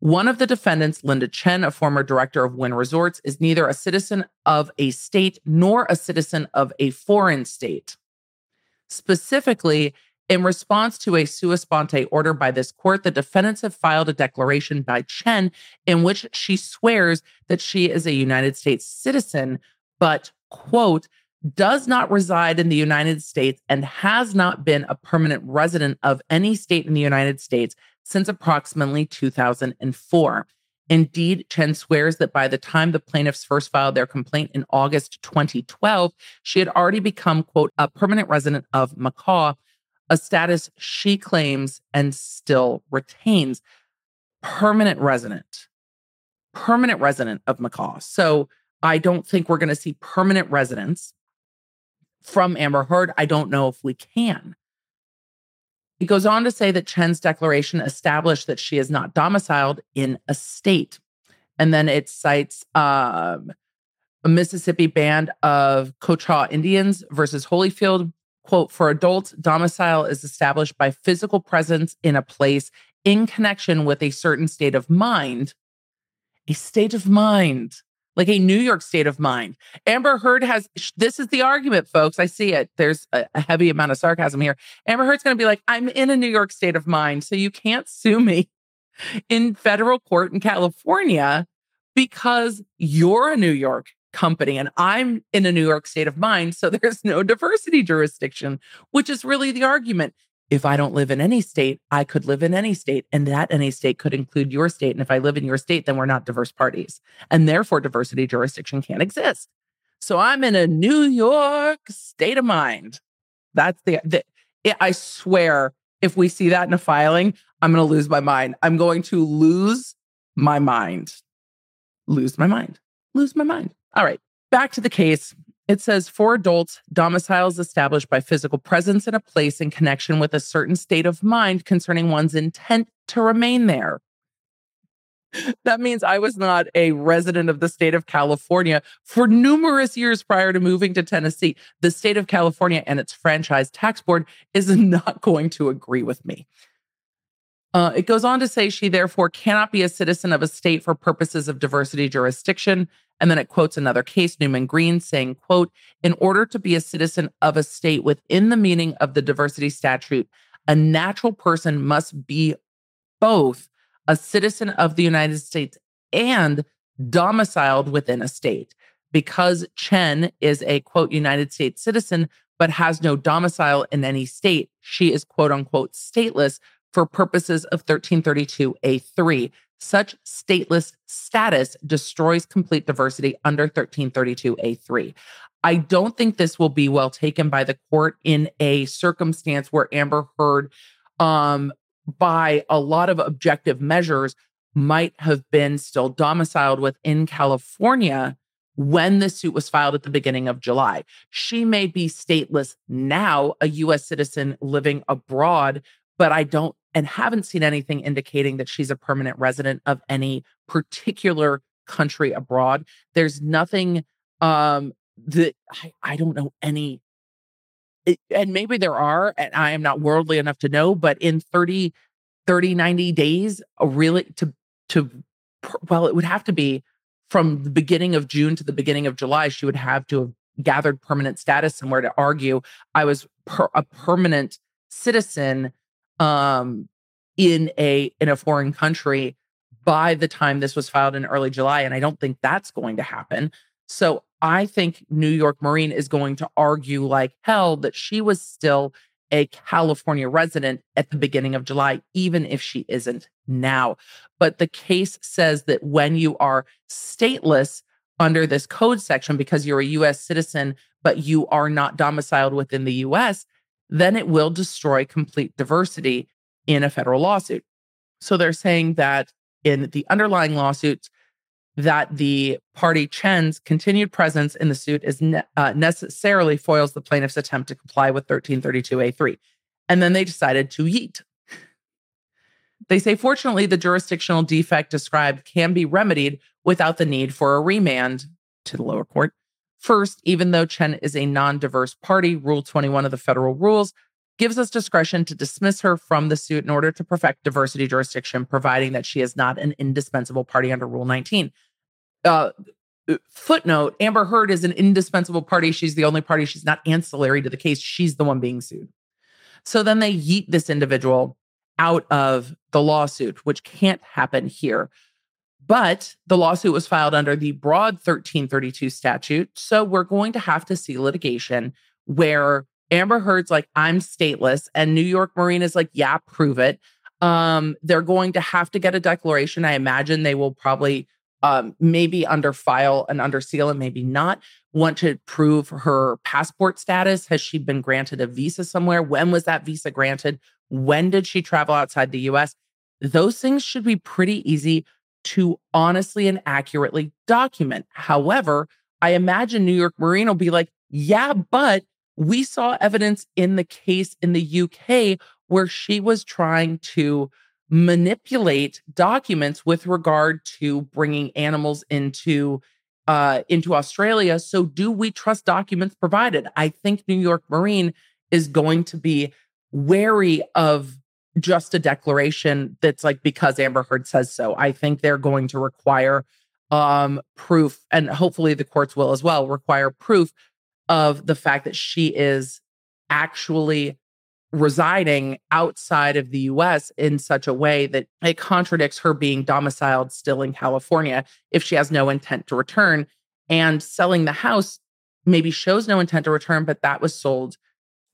One of the defendants, Linda Chen, a former director of Wynn Resorts, is neither a citizen of a state nor a citizen of a foreign state. Specifically, in response to a sua sponte order by this court, the defendants have filed a declaration by Chen in which she swears that she is a United States citizen, but, quote, does not reside in the United States and has not been a permanent resident of any state in the United States since approximately 2004. Indeed, Chen swears that by the time the plaintiffs first filed their complaint in August 2012, she had already become, quote, a permanent resident of Macau, a status she claims and still retains, permanent resident of Macaw. So I don't think we're going to see permanent residents from Amber Heard. I don't know if we can. It goes on to say that Chen's declaration established that she is not domiciled in a state. And then it cites a Mississippi Band of Choctaw Indians versus Holyfield. Quote, for adults, domicile is established by physical presence in a place in connection with a certain state of mind. A state of mind, like a New York state of mind. Amber Heard has, this is the argument, folks. I see it. There's a heavy amount of sarcasm here. Amber Heard's going to be like, I'm in a New York state of mind, so you can't sue me in federal court in California because you're a New York company and I'm in a New York state of mind, so there's no diversity jurisdiction, which is really the argument. If I don't live in any state, I could live in any state, and that any state could include your state. And if I live in your state, then we're not diverse parties, and therefore diversity jurisdiction can't exist. So I'm in a New York state of mind. That's I swear, if we see that in a filing, I'm going to lose my mind. I'm going to lose my mind. All right, back to the case. It says, for adults, domicile is established by physical presence in a place in connection with a certain state of mind concerning one's intent to remain there. That means I was not a resident of the state of California for numerous years prior to moving to Tennessee. The state of California and its franchise tax board is not going to agree with me. It goes on to say she therefore cannot be a citizen of a state for purposes of diversity jurisdiction. And then it quotes another case, Newman-Green, saying, quote, in order to be a citizen of a state within the meaning of the diversity statute, a natural person must be both a citizen of the United States and domiciled within a state. Because Chen is a, quote, United States citizen, but has no domicile in any state, she is, quote, unquote, stateless for purposes of 1332A3. Such stateless status destroys complete diversity under 1332A3. I don't think this will be well taken by the court in a circumstance where Amber Heard, by a lot of objective measures, might have been still domiciled within California when the suit was filed at the beginning of July. She may be stateless now, a U.S. citizen living abroad, but I don't and haven't seen anything indicating that she's a permanent resident of any particular country abroad. There's nothing that I don't know any, and maybe there are, and I am not worldly enough to know, but in 90 days, really it would have to be from the beginning of June to the beginning of July, she would have to have gathered permanent status somewhere to argue I was a permanent citizen in a foreign country by the time this was filed in early July. And I don't think that's going to happen. So I think New York Marine is going to argue like hell that she was still a California resident at the beginning of July, even if she isn't now. But the case says that when you are stateless under this code section, because you're a U.S. citizen, but you are not domiciled within the U.S., then it will destroy complete diversity in a federal lawsuit. So they're saying that in the underlying lawsuits, that the party Chen's continued presence in the suit is necessarily foils the plaintiff's attempt to comply with 1332A3. And then they decided to yeet. They say, fortunately, the jurisdictional defect described can be remedied without the need for a remand to the lower court. First, even though Chen is a non-diverse party, Rule 21 of the Federal Rules gives us discretion to dismiss her from the suit in order to perfect diversity jurisdiction, providing that she is not an indispensable party under Rule 19. Footnote, Amber Heard is an indispensable party. She's the only party. She's not ancillary to the case. She's the one being sued. So then they yeet this individual out of the lawsuit, which can't happen here. But the lawsuit was filed under the broad 1332 statute. So we're going to have to see litigation where Amber Heard's like, I'm stateless. And New York Marine is like, yeah, prove it. They're going to have to get a declaration. I imagine they will probably maybe under file and under seal and maybe not, want to prove her passport status. Has she been granted a visa somewhere? When was that visa granted? When did she travel outside the U.S.? Those things should be pretty easy to honestly and accurately document. However, I imagine New York Marine will be like, yeah, but we saw evidence in the case in the UK where she was trying to manipulate documents with regard to bringing animals into Australia. So do we trust documents provided? I think New York Marine is going to be wary of just a declaration that's like, because Amber Heard says so. I think they're going to require proof, and hopefully the courts will as well, require proof of the fact that she is actually residing outside of the U.S. in such a way that it contradicts her being domiciled still in California if she has no intent to return. And selling the house maybe shows no intent to return, but that was sold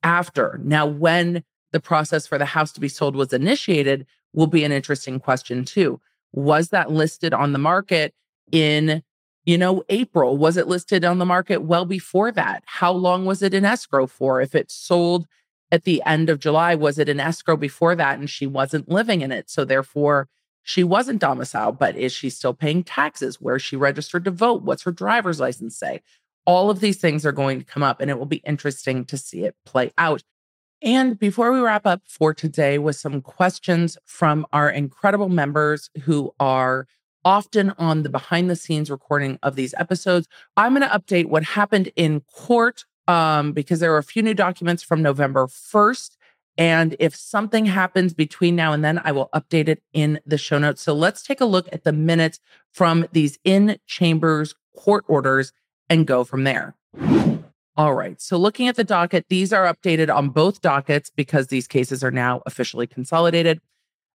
after. Now, when the process for the house to be sold was initiated will be an interesting question too. Was that listed on the market in April? Was it listed on the market well before that? How long was it in escrow for? If it sold at the end of July, was it in escrow before that and she wasn't living in it? So therefore, she wasn't domiciled, but is she still paying taxes? Where is she registered to vote? What's her driver's license say? All of these things are going to come up, and it will be interesting to see it play out. And before we wrap up for today with some questions from our incredible members who are often on the behind-the-scenes recording of these episodes, I'm going to update what happened in court because there were a few new documents from November 1st. And if something happens between now and then, I will update it in the show notes. So let's take a look at the minutes from these in-chambers court orders and go from there. All right. So looking at the docket, these are updated on both dockets because these cases are now officially consolidated.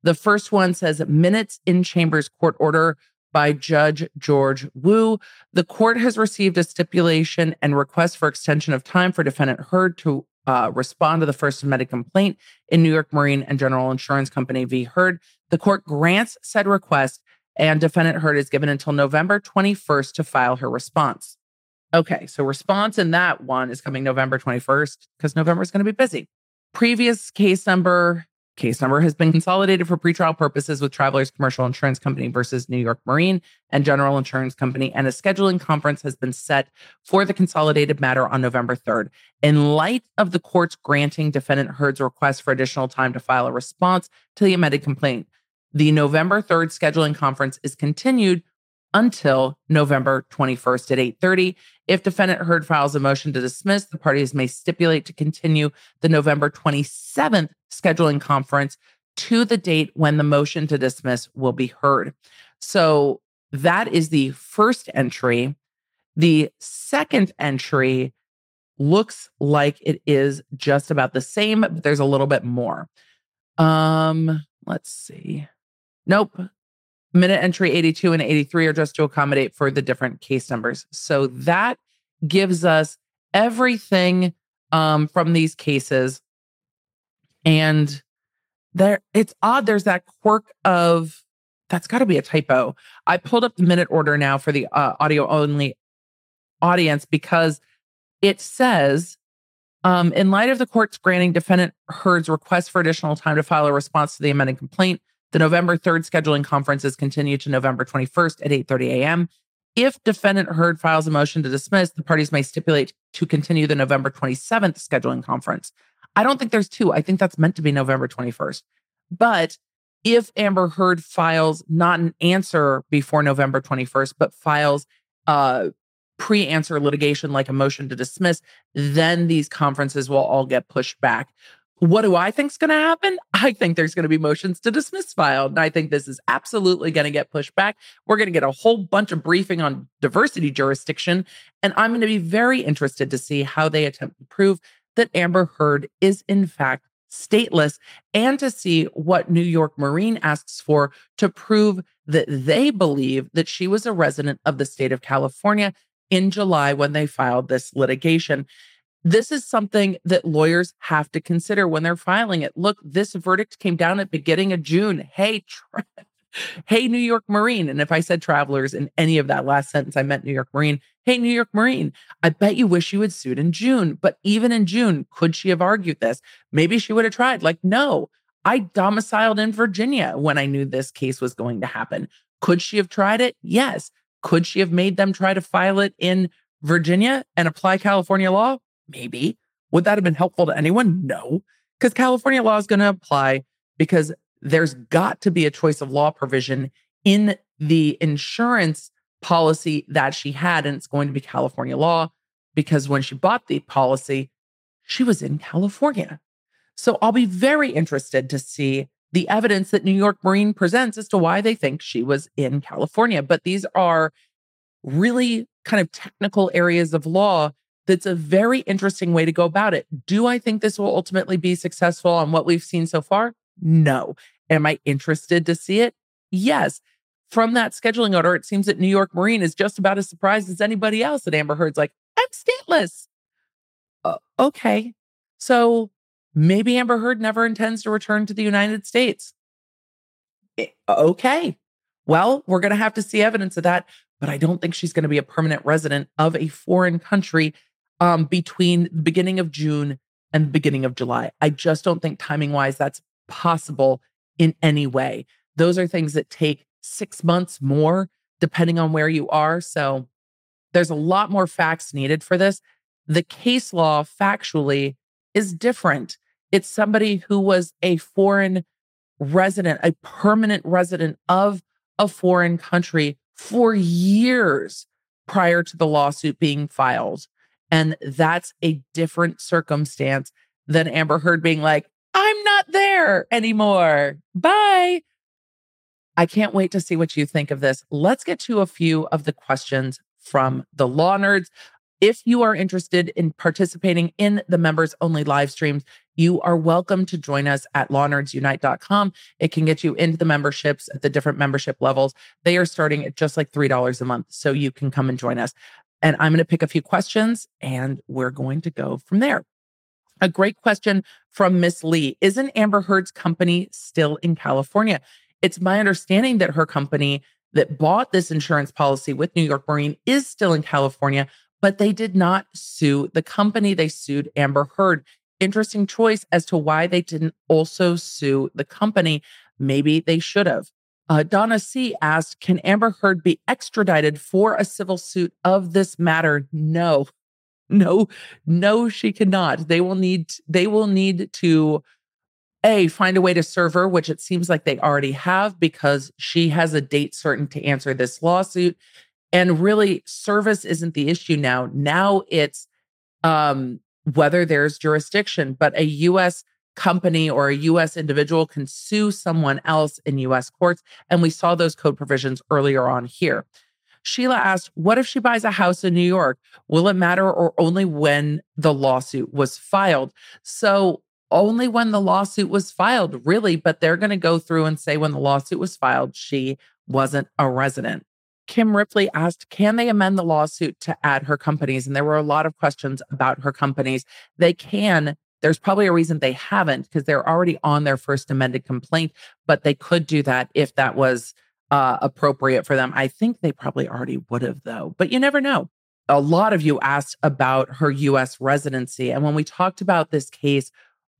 The first one says minutes in chambers court order by Judge George Wu. The court has received a stipulation and request for extension of time for defendant Heard to respond to the first amended complaint in New York Marine and General Insurance Company v. Heard. The court grants said request, and defendant Heard is given until November 21st to file her response. Okay, so response in that one is coming November 21st because November is going to be busy. Previous case number... Case number has been consolidated for pretrial purposes with Travelers Commercial Insurance Company versus New York Marine and General Insurance Company, and a scheduling conference has been set for the consolidated matter on November 3rd. In light of the court's granting defendant Heard's request for additional time to file a response to the amended complaint, the November 3rd scheduling conference is continued until November 21st at 8:30. If defendant Heard files a motion to dismiss, the parties may stipulate to continue the November 27th scheduling conference to the date when the motion to dismiss will be heard. So that is the first entry. The second entry looks like it is just about the same, but there's a little bit more. Let's see. Nope. Minute entry 82 and 83 are just to accommodate for the different case numbers. So that gives us everything from these cases. And there, it's odd. There's that quirk of, that's got to be a typo. I pulled up the minute order now for the audio-only audience because it says, in light of the court's granting defendant Heard's request for additional time to file a response to the amended complaint, the November 3rd scheduling conference is continued to November 21st at 8:30 a.m. If defendant Heard files a motion to dismiss, the parties may stipulate to continue the November 27th scheduling conference. I don't think there's two. I think that's meant to be November 21st. But if Amber Heard files not an answer before November 21st, but files pre-answer litigation like a motion to dismiss, then these conferences will all get pushed back. What do I think is going to happen? I think there's going to be motions to dismiss filed. And I think this is absolutely going to get pushed back. We're going to get a whole bunch of briefing on diversity jurisdiction. And I'm going to be very interested to see how they attempt to prove that Amber Heard is, in fact, stateless, and to see what New York Marine asks for to prove that they believe that she was a resident of the state of California in July when they filed this litigation. This is something that lawyers have to consider when they're filing it. Look, this verdict came down at beginning of June. Hey, Hey, New York Marine. And if I said Travelers in any of that last sentence, I meant New York Marine. Hey, New York Marine, I bet you wish you had sued in June. But even in June, could she have argued this? Maybe she would have tried. Like, no, I domiciled in Virginia when I knew this case was going to happen. Could she have tried it? Yes. Could she have made them try to file it in Virginia and apply California law? Maybe. Would that have been helpful to anyone? No, because California law is going to apply because there's got to be a choice of law provision in the insurance policy that she had, and it's going to be California law because when she bought the policy, she was in California. So I'll be very interested to see the evidence that New York Marine presents as to why they think she was in California. But these are really kind of technical areas of law. That's a very interesting way to go about it. Do I think this will ultimately be successful on what we've seen so far? No. Am I interested to see it? Yes. From that scheduling order, it seems that New York Marine is just about as surprised as anybody else that Amber Heard's like, I'm stateless. Okay. So maybe Amber Heard never intends to return to the United States. Okay. Well, we're going to have to see evidence of that, but I don't think she's going to be a permanent resident of a foreign country between the beginning of June and the beginning of July. I just don't think timing-wise that's possible in any way. Those are things that take 6 months more, depending on where you are. So there's a lot more facts needed for this. The case law factually is different. It's somebody who was a foreign resident, a permanent resident of a foreign country for years prior to the lawsuit being filed. And that's a different circumstance than Amber Heard being like, I'm not there anymore. Bye. I can't wait to see what you think of this. Let's get to a few of the questions from the Law Nerds. If you are interested in participating in the members-only live streams, you are welcome to join us at LawNerdsUnite.com. It can get you into the memberships at the different membership levels. They are starting at just like $3 a month, so you can come and join us. And I'm going to pick a few questions, and we're going to go from there. A great question from Miss Lee. Isn't Amber Heard's company still in California? It's my understanding that her company that bought this insurance policy with New York Marine is still in California, but they did not sue the company. They sued Amber Heard. Interesting choice as to why they didn't also sue the company. Maybe they should have. Donna C. asked, can Amber Heard be extradited for a civil suit of this matter? No, she cannot. They will need to, A, find a way to serve her, which it seems like they already have because she has a date certain to answer this lawsuit. And really, service isn't the issue now. Now it's whether there's jurisdiction, but a U.S. company or a U.S. individual can sue someone else in U.S. courts. And we saw those code provisions earlier on here. Sheila asked, what if she buys a house in New York? Will it matter or only when the lawsuit was filed? So only when the lawsuit was filed, really, but they're going to go through and say when the lawsuit was filed, she wasn't a resident. Kim Ripley asked, can they amend the lawsuit to add her companies? And there were a lot of questions about her companies. They can. There's probably a reason they haven't because they're already on their first amended complaint, but they could do that if that was appropriate for them. I think they probably already would have, though, but you never know. A lot of you asked about her U.S. residency. And when we talked about this case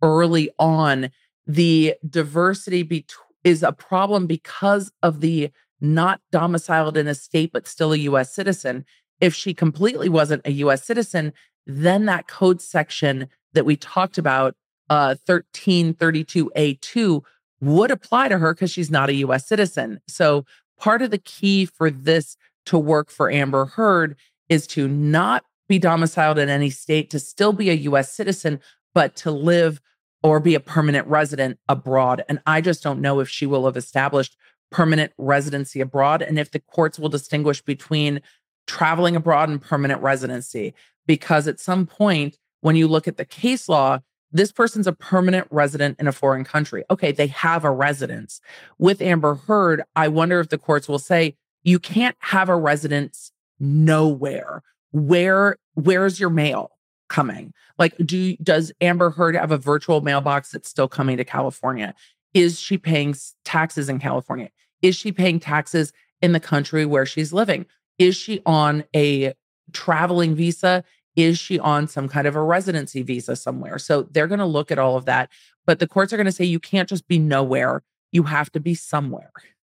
early on, the diversity is a problem because of the not domiciled in a state, but still a U.S. citizen. If she completely wasn't a U.S. citizen, then that code section that we talked about, 1332A2, would apply to her because she's not a U.S. citizen. So part of the key for this to work for Amber Heard is to not be domiciled in any state, to still be a U.S. citizen, but to live or be a permanent resident abroad. And I just don't know if she will have established permanent residency abroad, and if the courts will distinguish between traveling abroad and permanent residency. Because at some point, when you look at the case law, this person's a permanent resident in a foreign country. Okay, they have a residence. With Amber Heard, I wonder if the courts will say, you can't have a residence nowhere. Where's your mail coming? Like, does Amber Heard have a virtual mailbox that's still coming to California? Is she paying taxes in California? Is she paying taxes in the country where she's living? Is she on a traveling visa? Is she on some kind of a residency visa somewhere? So they're going to look at all of that. But the courts are going to say, you can't just be nowhere. You have to be somewhere.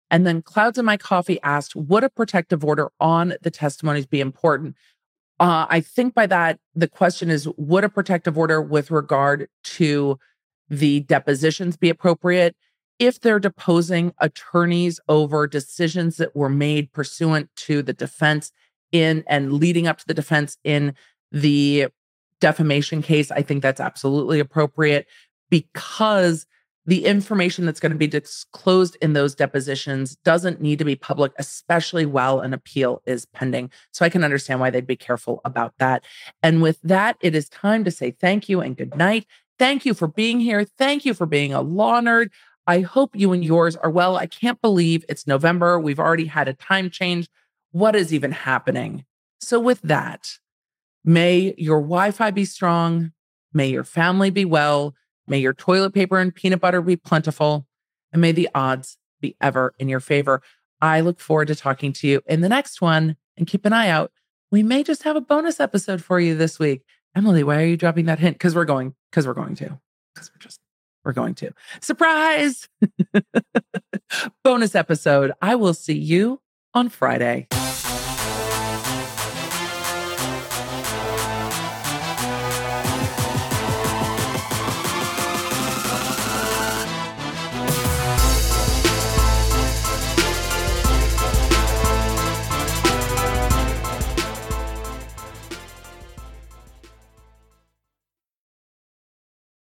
And then Clouds in My Coffee asked, would a protective order on the testimonies be important? I think by that, the question is, would a protective order with regard to the depositions be appropriate if they're deposing attorneys over decisions that were made pursuant to the defense in and leading up to the defense in the defamation case? I think that's absolutely appropriate because the information that's going to be disclosed in those depositions doesn't need to be public, especially while an appeal is pending. So I can understand why they'd be careful about that. And with that, it is time to say thank you and good night. Thank you for being here. Thank you for being a law nerd. I hope you and yours are well. I can't believe it's November. We've already had a time change. What is even happening? So with that, may your Wi-Fi be strong. May your family be well. May your toilet paper and peanut butter be plentiful, and may the odds be ever in your favor. I look forward to talking to you in the next one, and keep an eye out. We may just have a bonus episode for you this week. Emily, why are you dropping that hint? Because we're going to. Surprise! Bonus episode. I will see you on Friday.